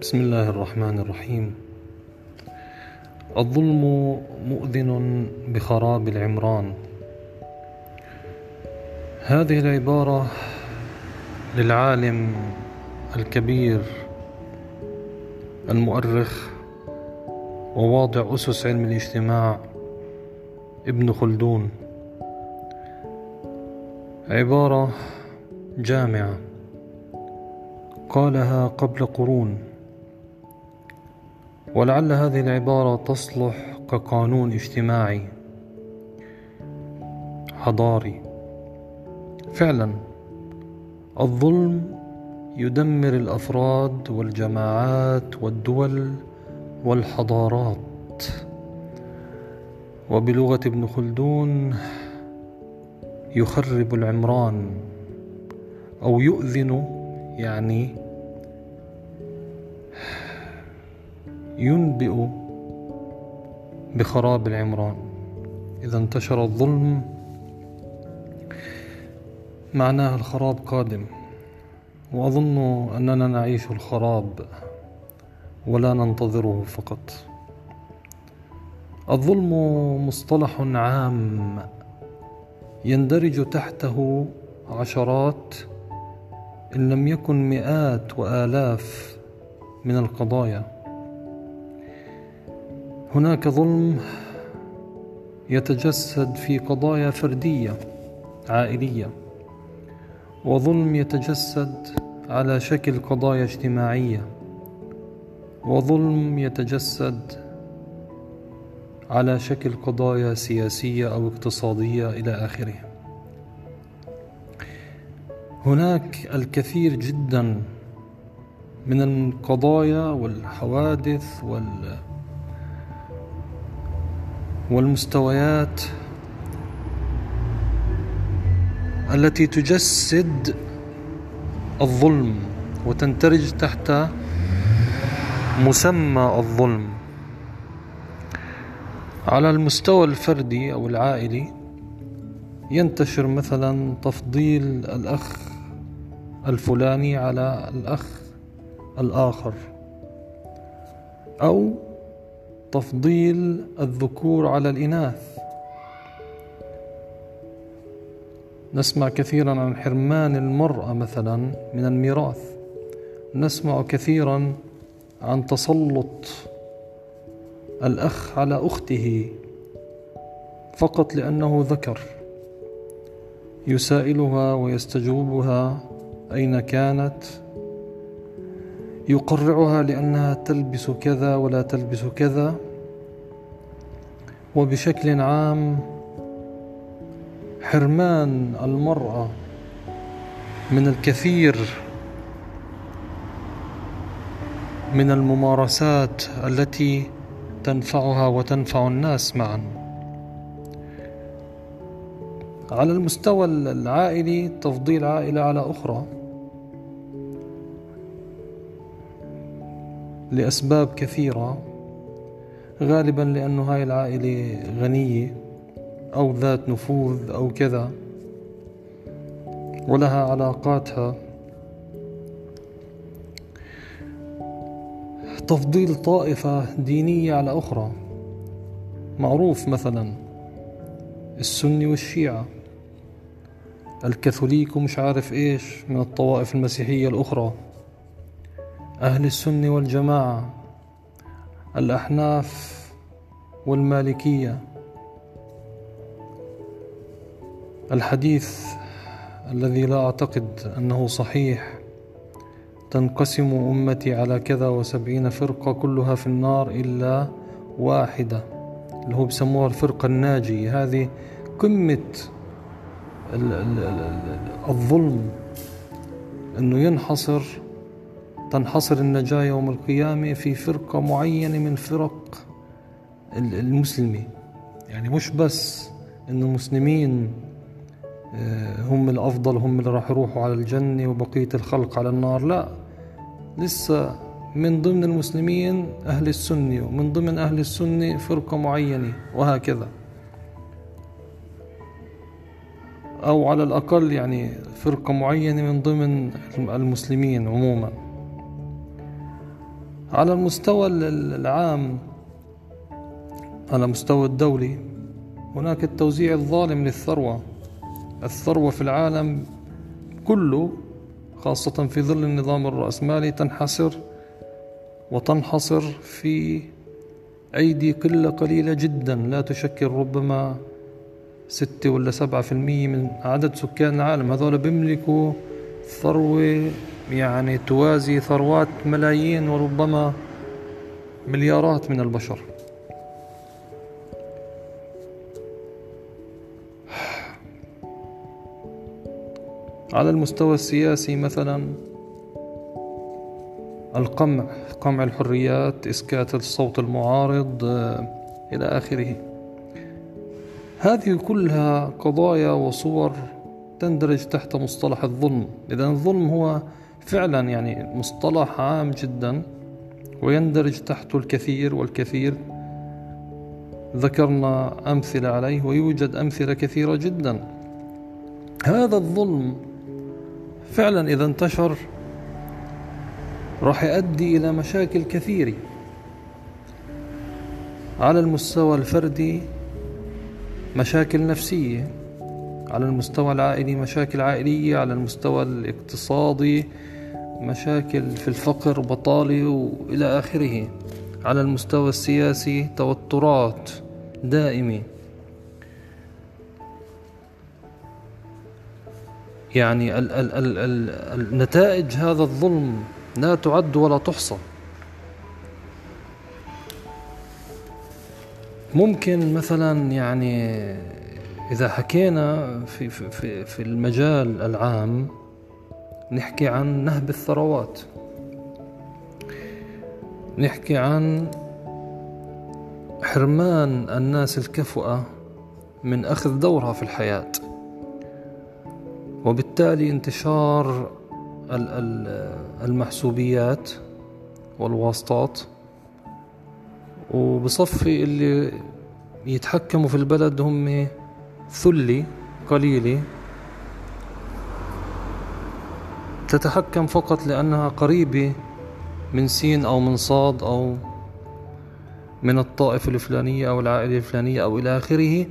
بسم الله الرحمن الرحيم. الظلم مؤذن بخراب العمران. هذه العبارة للعالم الكبير المؤرخ وواضع أسس علم الاجتماع ابن خلدون، عبارة جامعة قالها قبل قرون، ولعل هذه العبارة تصلح كقانون اجتماعي حضاري. فعلا الظلم يدمر الأفراد والجماعات والدول والحضارات، وبلغة ابن خلدون يخرب العمران أو يؤذن، يعني ينبئ بخراب العمران. إذا انتشر الظلم معناها الخراب قادم، وأظن أننا نعيش الخراب ولا ننتظره فقط. الظلم مصطلح عام يندرج تحته عشرات إن لم يكن مئات وآلاف من القضايا. هناك ظلم يتجسد في قضايا فردية عائلية، وظلم يتجسد على شكل قضايا اجتماعية، وظلم يتجسد على شكل قضايا سياسية أو اقتصادية إلى آخره. هناك الكثير جدا من القضايا والحوادث والمستويات التي تجسد الظلم وتندرج تحت مسمى الظلم. على المستوى الفردي أو العائلي ينتشر مثلا تفضيل الأخ الفلاني على الأخ الآخر، أو تفضيل الذكور على الإناث. نسمع كثيرا عن حرمان المرأة مثلا من الميراث، نسمع كثيرا عن تسلط الأخ على أخته فقط لأنه ذكر، يسائلها ويستجوبها أين كانت، يقرعها لأنها تلبس كذا ولا تلبس كذا. وبشكل عام حرمان المرأة من الكثير من الممارسات التي تنفعها وتنفع الناس معا. على المستوى العائلي تفضيل عائلة على أخرى لأسباب كثيرة، غالبا لأنه هاي العائلة غنية أو ذات نفوذ أو كذا ولها علاقاتها. تفضيل طائفة دينية على أخرى، معروف مثلا السني والشيعة، الكاثوليك ومش عارف إيش من الطوائف المسيحية الأخرى، أهل السنة والجماعة، الأحناف والمالكية. الحديث الذي لا أعتقد أنه صحيح: تنقسم أمتي على كذا وسبعين فرقة كلها في النار إلا واحدة، اللي هو بسموها الفرقة الناجية. هذه قمة الظلم، أنه تنحصر النجاة يوم القيامة في فرقة معينة من فرق المسلمين. يعني مش بس أنه المسلمين هم الأفضل، هم اللي راح يروحوا على الجنة وبقية الخلق على النار، لا، لسه من ضمن المسلمين أهل السنة، ومن ضمن أهل السنة فرقة معينة، وهكذا. أو على الأقل يعني فرقة معينة من ضمن المسلمين عموما. على المستوى العام، على مستوى الدولي، هناك التوزيع الظالم للثروة. الثروة في العالم كله خاصة في ظل النظام الرأسمالي تنحسر وتنحصر في أيدي قلة قليلة جدا لا تشكل ربما 6 ولا 7% من عدد سكان العالم. هذول بيملكوا ثروة يعني توازي ثروات ملايين وربما مليارات من البشر. على المستوى السياسي مثلا القمع، قمع الحريات، إسكات الصوت المعارض إلى آخره. هذه كلها قضايا وصور تندرج تحت مصطلح الظلم. إذن الظلم هو فعلا يعني مصطلح عام جدا ويندرج تحته الكثير والكثير، ذكرنا أمثلة عليه ويوجد أمثلة كثيرة جدا. هذا الظلم فعلا إذا انتشر راح يؤدي إلى مشاكل كثيرة على المستوى الفردي، مشاكل نفسية، على المستوى العائلي مشاكل عائلية، على المستوى الاقتصادي مشاكل في الفقر بطالة وإلى آخره، على المستوى السياسي توترات دائمة. يعني ال نتائج هذا الظلم لا تعد ولا تحصى. ممكن مثلا يعني إذا حكينا في المجال العام نحكي عن نهب الثروات، نحكي عن حرمان الناس الكفؤة من أخذ دورها في الحياة، وبالتالي انتشار المحسوبيات والواسطات، وبصفي اللي يتحكموا في البلد هم ثلة قليلة تتحكم فقط لأنها قريبة من سين أو من صاد أو من الطائفة الفلانية أو العائلة الفلانية أو إلى آخره،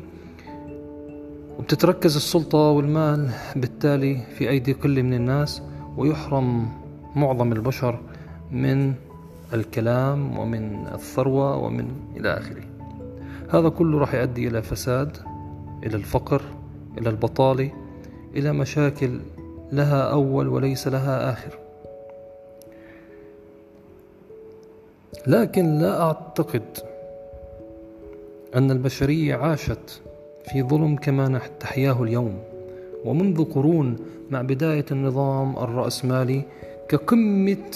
وبتتركز السلطة والمال بالتالي في أيدي قلة من الناس، ويحرم معظم البشر من الكلام ومن الثروة ومن إلى آخره. هذا كله راح يؤدي إلى فساد، إلى الفقر، إلى البطالة، إلى مشاكل لها أول وليس لها آخر. لكن لا أعتقد أن البشرية عاشت في ظلم كما نحتحياه اليوم ومنذ قرون مع بداية النظام الرأسمالي كقمة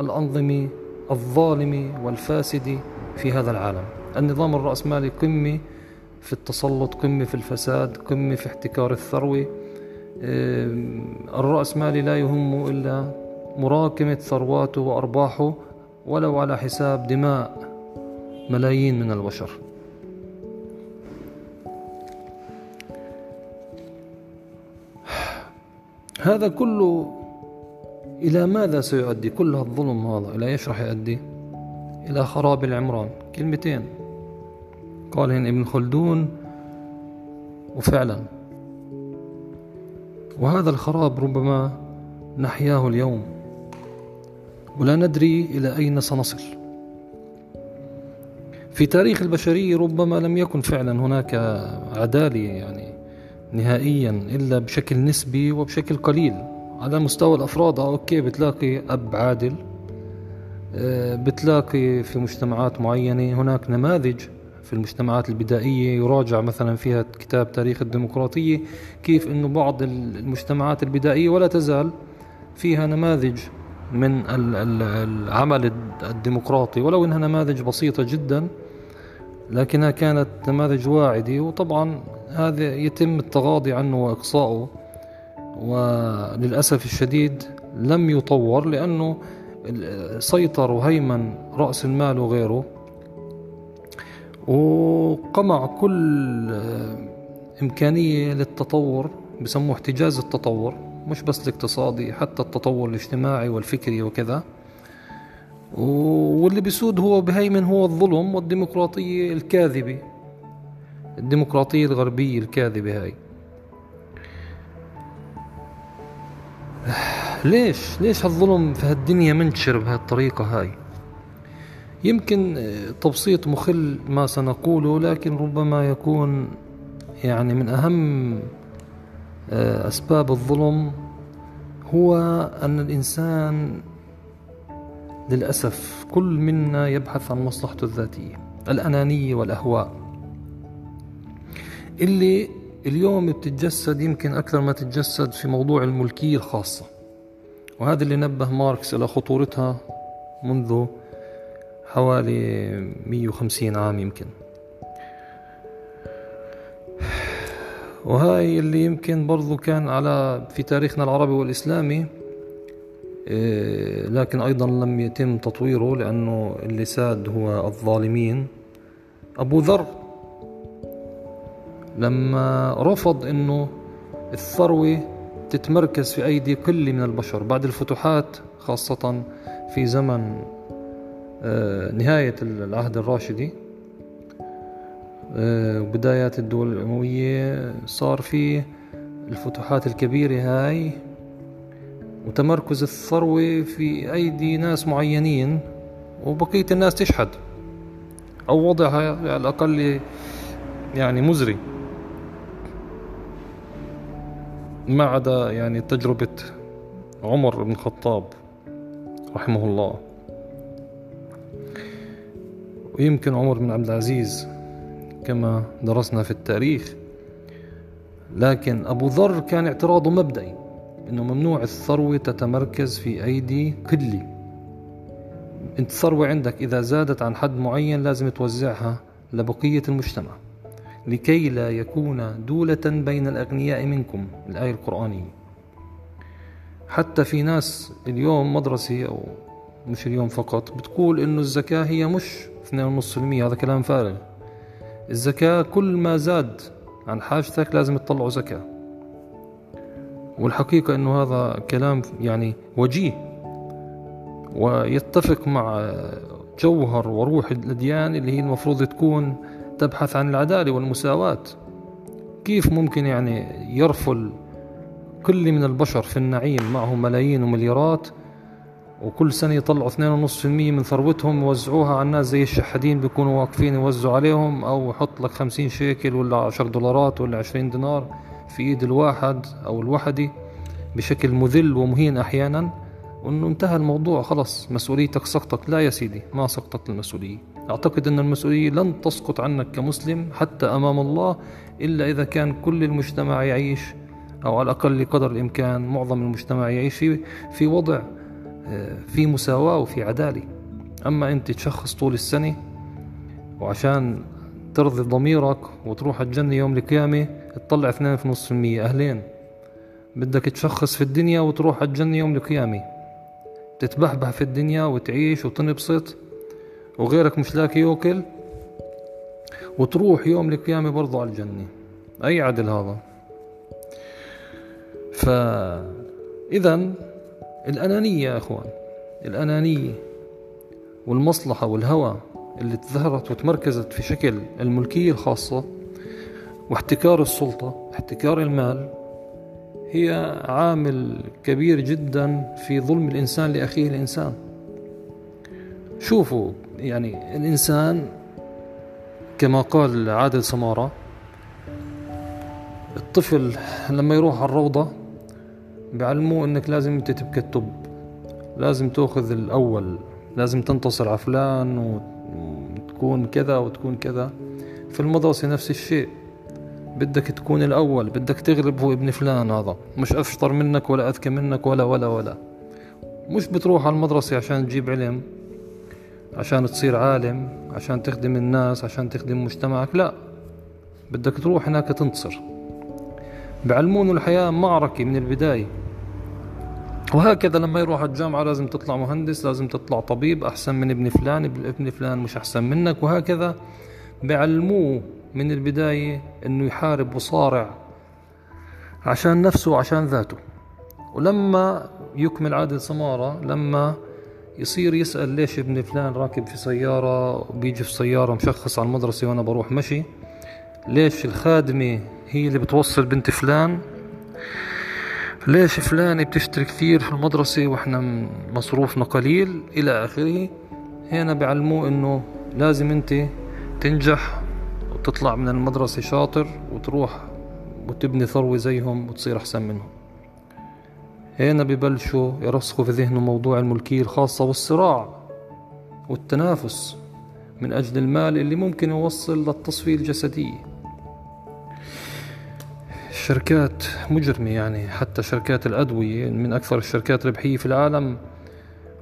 الأنظمة الظالمة والفاسدة في هذا العالم. النظام الرأسمالي قمة في التسلط، قمة في الفساد، قمة في احتكار الثروة. الرأسمالي لا يهمه إلا مراكمة ثرواته وأرباحه ولو على حساب دماء ملايين من البشر. هذا كله إلى ماذا سيؤدي؟ كل الظلم هذا إلى إيش راح يؤدي؟ إلى خراب العمران. كلمتين قالهن ابن خلدون وفعلا، وهذا الخراب ربما نحياه اليوم ولا ندري إلى أين سنصل. في تاريخ البشرية ربما لم يكن فعلا هناك عدالة يعني نهائيا إلا بشكل نسبي وبشكل قليل. على مستوى الأفراد أوكي بتلاقي أب عادل، بتلاقي في مجتمعات معينة هناك نماذج في المجتمعات البدائية يراجع مثلا فيها كتاب تاريخ الديمقراطية كيف أنه بعض المجتمعات البدائية ولا تزال فيها نماذج من العمل الديمقراطي، ولو أنها نماذج بسيطة جدا لكنها كانت نماذج واعدة، وطبعا هذا يتم التغاضي عنه وإقصاؤه، وللأسف الشديد لم يطور لأنه سيطر وهيمن رأس المال وغيره وقمع كل إمكانية للتطور. بسموه احتجاز التطور، مش بس الاقتصادي، حتى التطور الاجتماعي والفكري وكذا. واللي بيسود هو بهيمن هو الظلم والديمقراطية الكاذبة، الديمقراطية الغربية الكاذبة. هاي ليش هالظلم في هالدنيا منتشر بهالطريقة هاي؟ يمكن تبسيط مخل ما سنقوله، لكن ربما يكون يعني من أهم أسباب الظلم هو أن الإنسان للأسف كل منا يبحث عن مصلحته الذاتية، الأنانية والأهواء اللي اليوم بتتجسد يمكن أكثر ما تتجسد في موضوع الملكية الخاصة، وهذا اللي نبه ماركس إلى خطورتها منذ حوالي 150 عام يمكن، وهاي اللي يمكن برضو كان على في تاريخنا العربي والإسلامي، لكن أيضا لم يتم تطويره لأنه اللي ساد هو الظالمين. أبو ذر لما رفض أنه الثروة تتمركز في أيدي قلة من البشر بعد الفتوحات، خاصة في زمن نهاية العهد الراشدي وبدايات الدول الأموية، صار فيه الفتوحات الكبيرة هاي وتمركز الثروة في أيدي ناس معينين وبقية الناس تشحد أو وضعها على الأقل يعني مزري، ما عدا يعني تجربة عمر بن الخطاب رحمه الله، ويمكن عمر بن عبد العزيز كما درسنا في التاريخ. لكن أبو ذر كان اعتراضه مبدئي أنه ممنوع الثروة تتمركز في أيدي قلة، أنت الثروة عندك إذا زادت عن حد معين لازم توزعها لبقية المجتمع لكي لا يكون دولة بين الأغنياء منكم، الآية القرآنية. حتى في ناس اليوم مدرسي أو مش اليوم فقط بتقول أنه الزكاة هي مش 2.5%، هذا كلام فارغ. الزكاة كل ما زاد عن حاجتك لازم تطلعه زكاة، والحقيقة أنه هذا كلام يعني وجيه ويتفق مع جوهر وروح الأديان اللي هي المفروض تكون تبحث عن العدالة والمساواة. كيف ممكن يعني يرفل كل من البشر في النعيم معهم ملايين ومليارات وكل سنة يطلعوا 2.5% من ثروتهم يوزعوها على الناس زي الشحادين بيكونوا واقفين يوزعوا عليهم، أو يحط لك 50 شيكل ولا 10 دولارات ولا 20 دينار في إيد الواحد أو الوحدي بشكل مذل ومهين أحيانا، وأنه انتهى الموضوع خلص مسؤوليتك سقطت. لا يا سيدي، ما سقطت المسؤولية. أعتقد أن المسؤولية لن تسقط عنك كمسلم حتى أمام الله إلا إذا كان كل المجتمع يعيش، أو على الأقل قدر الإمكان معظم المجتمع يعيش في وضع في مساواة وفي عدالة. أما أنت تشخص طول السنة وعشان ترضي ضميرك وتروح الجنة يوم القيامة تطلع 2.5%، أهلين. بدك تشخص في الدنيا وتروح الجنة يوم القيامة تتبحبح في الدنيا وتعيش وتنبسط وغيرك مش لاقي يأكل وتروح يوم القيامة برضو على الجنة، أي عدل هذا؟ فإذن الأنانية يا أخوان، الأنانية والمصلحة والهوى اللي تظهرت وتمركزت في شكل الملكية الخاصة واحتكار السلطة، احتكار المال، هي عامل كبير جدا في ظلم الإنسان لأخيه الإنسان. شوفوا يعني الإنسان كما قال عادل سماره، الطفل لما يروح على الروضة بعلموه انك لازم انت تبكي التب، لازم تاخذ الاول، لازم تنتصر على فلان وتكون كذا وتكون كذا. في المدرسة نفس الشيء، بدك تكون الاول، بدك تغلب، هو ابن فلان هذا مش اشطر منك ولا اذكى منك ولا ولا ولا. مش بتروح على المدرسة عشان تجيب علم، عشان تصير عالم، عشان تخدم الناس، عشان تخدم مجتمعك، لا، بدك تروح هناك تنتصر. بعلمون الحياة معركة من البداية. وهكذا لما يروح الجامعة لازم تطلع مهندس، لازم تطلع طبيب، أحسن من ابن فلان، ابن فلان مش أحسن منك، وهكذا. بعلموه من البداية أنه يحارب وصارع عشان نفسه وعشان ذاته. ولما يكمل عادل سمارة، لما يصير يسأل ليش ابن فلان راكب في سيارة وبيجي في سيارة مشخص على المدرسة وأنا بروح مشي، ليش الخادمة هي اللي بتوصل بنت فلان، ليش فلان بتشتري كثير في المدرسة وإحنا مصروفنا قليل، إلى آخره. هنا بعلموه إنه لازم أنت تنجح وتطلع من المدرسة شاطر وتروح وتبني ثروة زيهم وتصير أحسن منهم. هنا ببلشوا يرسخوا في ذهنه موضوع الملكية الخاصة والصراع والتنافس من أجل المال اللي ممكن يوصل للتصفية الجسدية. الشركات مجرمة، يعني حتى شركات الأدوية من أكثر الشركات ربحية في العالم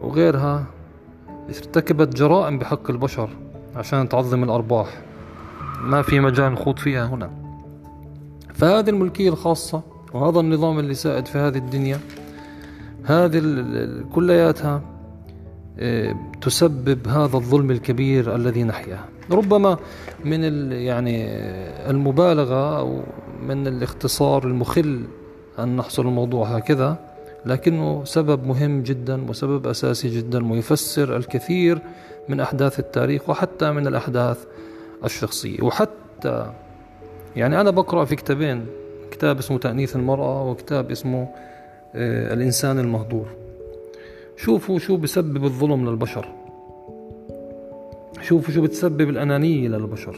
وغيرها ارتكبت جرائم بحق البشر عشان تعظم الأرباح، ما في مجال نخوض فيها هنا. فهذه الملكية الخاصة وهذا النظام اللي سائد في هذه الدنيا، هذه كلياتها تسبب هذا الظلم الكبير الذي نحياه. ربما من يعني المبالغة أو من الاختصار المخل أن نحصل الموضوع هكذا، لكنه سبب مهم جدا وسبب أساسي جدا ويفسر الكثير من أحداث التاريخ وحتى من الأحداث الشخصية. وحتى يعني أنا بقرأ في كتابين، كتاب اسمه تأنيث المرأة وكتاب اسمه الإنسان المهدور. شوفوا شو بسبب الظلم للبشر، شوفوا شو بتسبب الأنانية للبشر.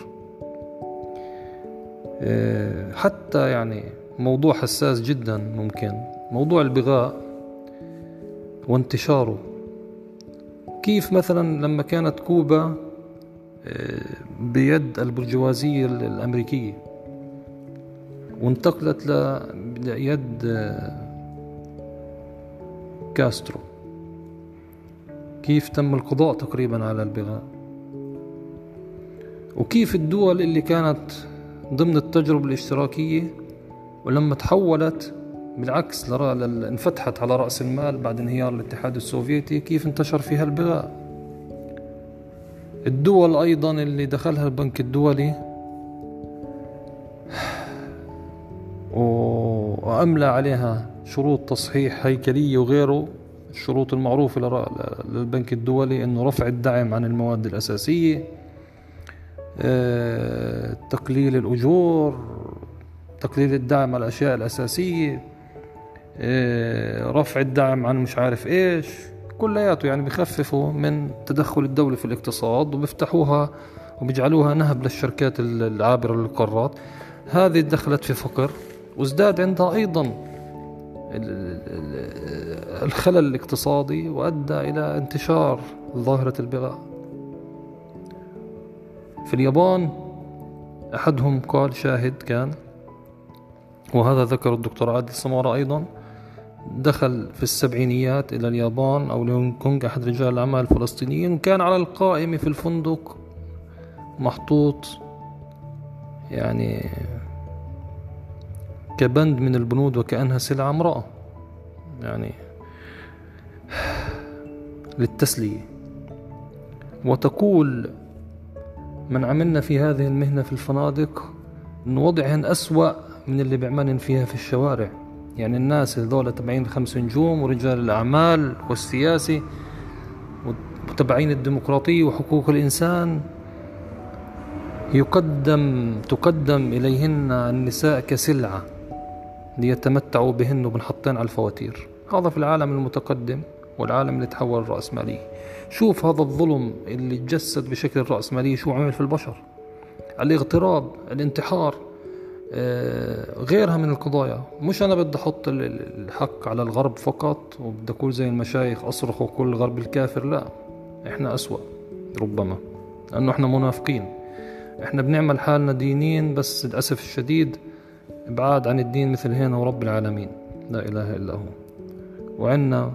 حتى يعني موضوع حساس جدا، ممكن موضوع البغاء وانتشاره. كيف مثلا لما كانت كوبا بيد البرجوازية الأمريكية وانتقلت ليد كاسترو، كيف تم القضاء تقريبا على البغاء، وكيف الدول اللي كانت ضمن التجربة الاشتراكية ولما تحولت بالعكس انفتحت على رأس المال بعد انهيار الاتحاد السوفيتي، كيف انتشر فيها البغاء. الدول أيضا اللي دخلها البنك الدولي وأملى عليها شروط تصحيح هيكلية وغيره، الشروط المعروفة للبنك الدولي أنه رفع الدعم عن المواد الأساسية، تقليل الأجور، تقليل الدعم على الأشياء الأساسية، رفع الدعم عن مش عارف إيش، كلياته يعني بيخففوا من تدخل الدولة في الاقتصاد وبيفتحوها وبيجعلوها نهب للشركات العابرة للقارات. هذه دخلت في فقر وازداد عندها أيضا الخلل الاقتصادي وأدى إلى انتشار ظاهرة البغاء. في اليابان أحدهم قال شاهد كان، وهذا ذكر الدكتور عادل سماره أيضا، دخل في السبعينيات إلى اليابان أو لهونغ كونغ أحد رجال الأعمال الفلسطينيين، وكان على القائمة في الفندق محطوط يعني كبند من البنود وكأنها سلعة امرأة، يعني للتسلية. وتقول من عملنا في هذه المهنة في الفنادق إن وضعهن أسوأ من اللي بيعملن فيها في الشوارع. يعني الناس هذول تبعين الخمس نجوم ورجال الأعمال والسياسي وتبعين الديمقراطية وحقوق الإنسان، تقدم إليهن النساء كسلعة ليتمتعوا بهن وبنحطين على الفواتير. هذا في العالم المتقدم والعالم اللي تحول الرأسمالي. شوف هذا الظلم اللي تجسد بشكل الرأسمالي شو عمل في البشر، الاغتراب، الانتحار، غيرها من القضايا. مش أنا بدي أحط الحق على الغرب فقط وبدي أقول زي المشايخ أصرخوا كل الغرب الكافر، لا، إحنا أسوأ ربما لأنه إحنا منافقين، إحنا بنعمل حالنا دينين بس للأسف الشديد إبعاد عن الدين مثل هنا ورب العالمين لا إله إلا هو. وعنا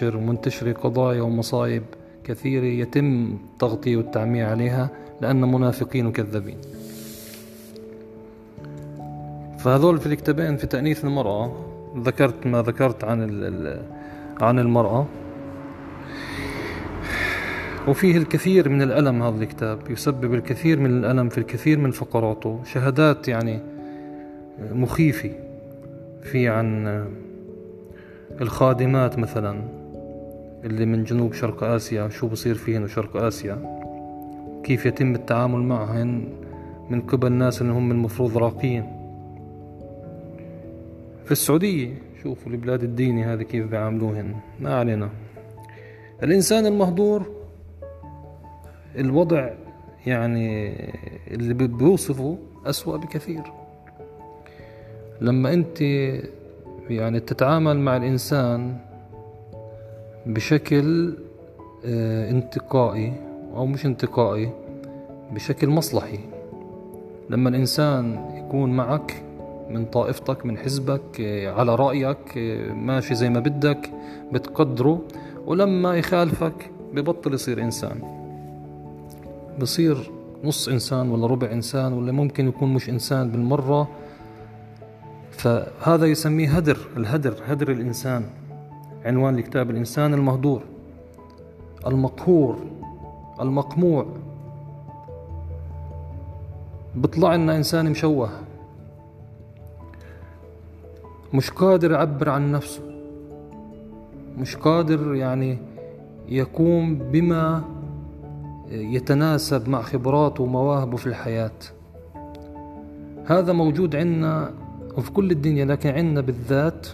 منتشر قضايا ومصايب كثيرة يتم التغطية والتعمية عليها لأننا منافقين وكذابين. فهذول في الكتابين، في تأنيث المرأة ذكرت ما ذكرت عن المرأة، وفيه الكثير من الألم. هذا الكتاب يسبب الكثير من الألم في الكثير من فقراته، شهادات يعني مخيفة في عن الخادمات مثلا اللي من جنوب شرق آسيا، شو بصير فيهن وشرق آسيا، كيف يتم التعامل معهن من قبل ناس انهم المفروض راقيين. في السعودية شوفوا البلاد الديني هذه كيف بيعاملوهن. ما علينا. الإنسان المهدور الوضع يعني اللي بيوصفه أسوأ بكثير. لما أنت يعني تتعامل مع الإنسان بشكل انتقائي أو مش انتقائي، بشكل مصلحي. لما الإنسان يكون معك من طائفتك من حزبك على رأيك ماشي زي ما بدك بتقدره، ولما يخالفك ببطل يصير إنسان، بصير نص إنسان ولا ربع إنسان ولا ممكن يكون مش إنسان بالمرة. فهذا يسميه هدر. الهدر، هدر الإنسان، عنوان لكتاب الإنسان المهدور المقهور المقموع. بطلع لنا إنسان مشوه مش قادر يعبر عن نفسه، مش قادر يعني يقوم بما يتناسب مع خبراته ومواهبه في الحياة. هذا موجود عندنا وفي كل الدنيا، لكن عندنا بالذات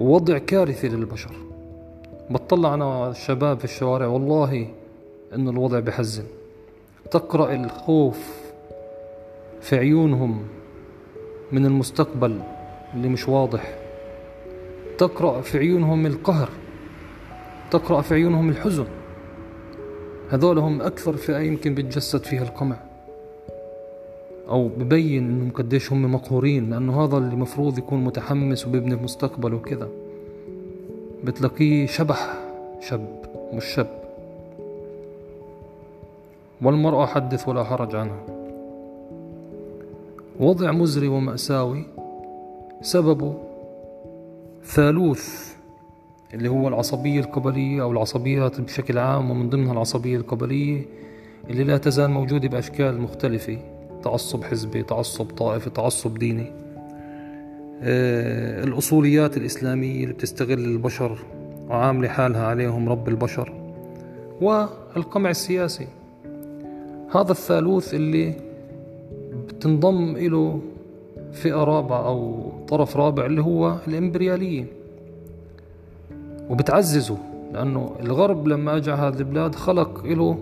وضع كارثي للبشر. بتطلع أنا الشباب في الشوارع والله إنه الوضع بحزن، تقرأ الخوف في عيونهم من المستقبل اللي مش واضح، تقرأ في عيونهم القهر، تقرأ في عيونهم الحزن. هذول هم أكثر فئة يمكن بتجسد فيها القمع أو ببين إنهم قديش هم مقهورين، لأنه هذا اللي مفروض يكون متحمس وبيبني مستقبله وكذا بتلاقيه شبح، شاب مش شاب. والمرأة حدث ولا حرج عنها. وضع مزري ومأساوي سببه ثالوث اللي هو العصبية القبلية أو العصبيات بشكل عام، ومن ضمنها العصبية القبلية اللي لا تزال موجودة بأشكال مختلفة، تعصب حزبي، تعصب طائفي، تعصب ديني. الأصوليات الإسلامية اللي بتستغل البشر وعامل حالها عليهم رب البشر، والقمع السياسي. هذا الثالوث اللي بتنضم إله فئة رابعة أو طرف رابع اللي هو الإمبرياليين، وبتعززه لأنه الغرب لما أجى هذه البلاد خلق إله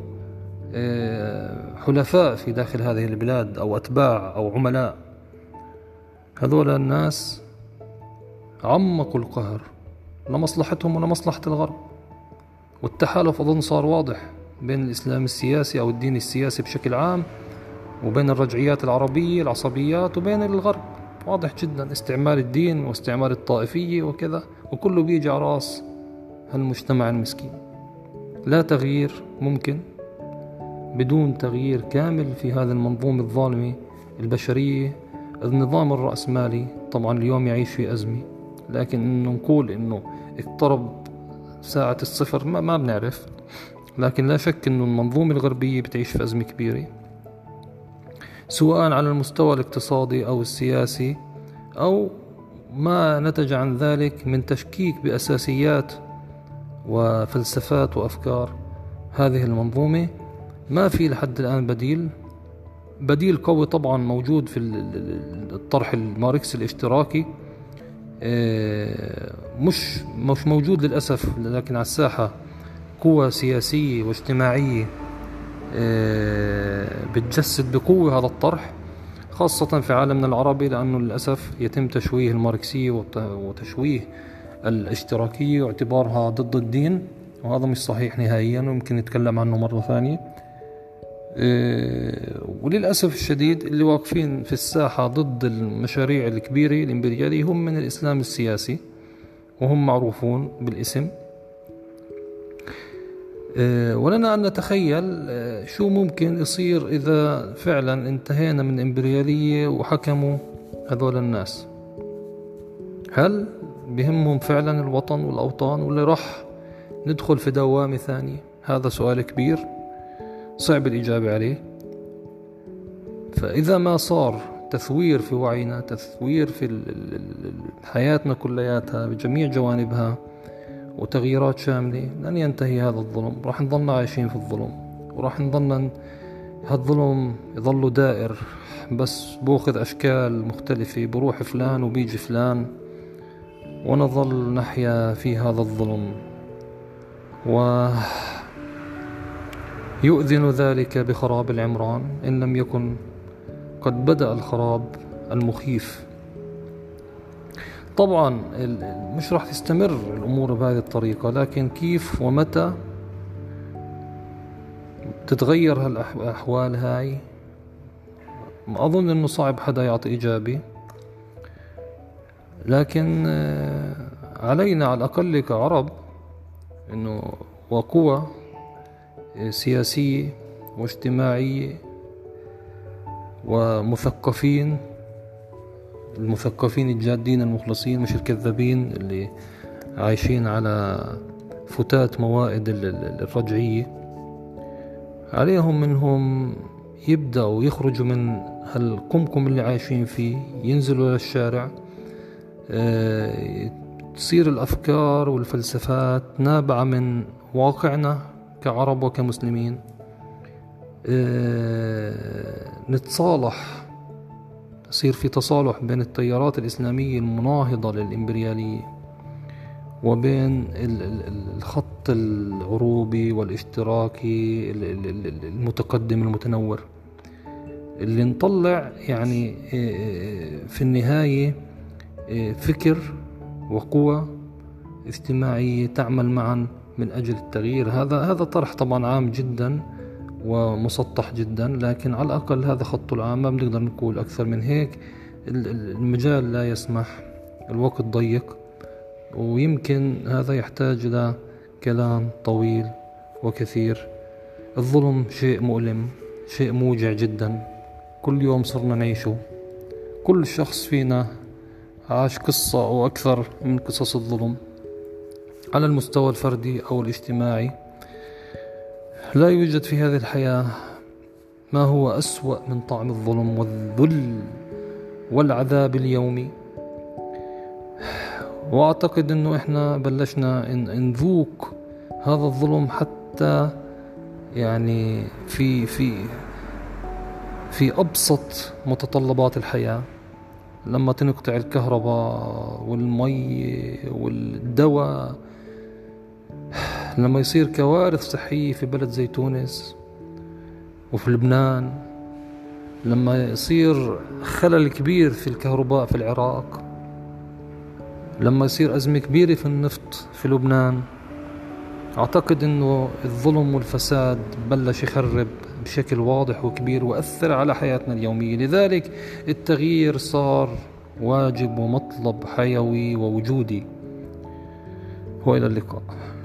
حلفاء في داخل هذه البلاد أو أتباع أو عملاء. هذول الناس عمقوا القهر لمصلحتهم ولمصلحة الغرب، والتحالف أظن صار واضح بين الإسلام السياسي أو الدين السياسي بشكل عام وبين الرجعيات العربية العصبيات وبين الغرب، واضح جدا استعمال الدين واستعمال الطائفية وكذا، وكله بيجي على راس هالمجتمع المسكين. لا تغيير ممكن بدون تغيير كامل في هذا المنظومة الظالمة البشرية. النظام الرأسمالي طبعا اليوم يعيش في أزمة، لكن إنه نقول إنه اقترب ساعة الصفر ما بنعرف، لكن لا شك إنه المنظومة الغربية بتعيش في أزمة كبيرة، سواء على المستوى الاقتصادي أو السياسي أو ما نتج عن ذلك من تشكيك بأساسيات وفلسفات وأفكار هذه المنظومة. ما في لحد الآن بديل قوي طبعا موجود في الطرح الماركسي الاشتراكي، مش موجود للأسف، لكن على الساحة قوى سياسية واجتماعية بتجسد بقوة هذا الطرح، خاصة في عالمنا العربي، لأنه للأسف يتم تشويه الماركسية وتشويه الاشتراكية واعتبارها ضد الدين، وهذا مش صحيح نهائيا ويمكن نتكلم عنه مرة ثانية. وللأسف الشديد اللي واقفين في الساحة ضد المشاريع الكبيرة الإمبريالية هم من الإسلام السياسي، وهم معروفون بالاسم. ولنا أن نتخيل شو ممكن يصير إذا فعلا انتهينا من الإمبريالية وحكموا هذول الناس. هل بهمهم فعلا الوطن والأوطان ولا راح ندخل في دوامة ثانية؟ هذا سؤال كبير صعب الإجابة عليه. فإذا ما صار تثوير في وعينا، تثوير في حياتنا كلياتها بجميع جوانبها، وتغييرات شاملة. لن ينتهي هذا الظلم، راح نضلنا عايشين في الظلم، وراح نضلنا هالظلم يظل دائر، بس بأخذ أشكال مختلفة، بروح فلان وبيجي فلان، ونظل نحيا في هذا الظلم. ويؤذن ذلك بخراب العمران إن لم يكن قد بدأ الخراب المخيف. طبعا مش راح تستمر الأمور بهذه الطريقة، لكن كيف ومتى تتغير هالأحوال هاي أظن أنه صعب حدا يعطي إجابة، لكن علينا على الأقل كعرب أنه وقوة سياسية واجتماعية ومثقفين، المثقفين الجادين المخلصين مش الكذابين اللي عايشين على فتات موائد الرجعية، عليهم منهم يبدأوا يخرجوا من هالقمقم اللي عايشين فيه، ينزلوا للشارع، تصير الأفكار والفلسفات نابعة من واقعنا كعرب وكمسلمين، نتصالح، يصير في تصالح بين التيارات الإسلامية المناهضة للإمبريالية وبين الخط العروبي والاشتراكي المتقدم المتنور، اللي نطلع يعني في النهاية فكر وقوة اجتماعية تعمل معا من أجل التغيير. هذا طرح طبعا عام جدا ومسطح جدا، لكن على الأقل هذا خط العام، ما بنقدر نقول أكثر من هيك، المجال لا يسمح، الوقت ضيق، ويمكن هذا يحتاج إلى كلام طويل وكثير. الظلم شيء مؤلم، شيء موجع جدا، كل يوم صرنا نعيشه، كل شخص فينا عاش قصة أو أكثر من قصص الظلم على المستوى الفردي أو الاجتماعي. لا يوجد في هذه الحياة ما هو أسوأ من طعم الظلم والذل والعذاب اليومي، وأعتقد أنه إحنا بلشنا نذوق هذا الظلم حتى يعني في أبسط متطلبات الحياة، لما تنقطع الكهرباء والمي والدواء، لما يصير كوارث صحية في بلد زي تونس وفي لبنان، لما يصير خلل كبير في الكهرباء في العراق، لما يصير أزمة كبيرة في النفط في لبنان. أعتقد أنه الظلم والفساد بلش يخرب بشكل واضح وكبير وأثر على حياتنا اليومية، لذلك التغيير صار واجب ومطلب حيوي ووجودي. وإلى اللقاء.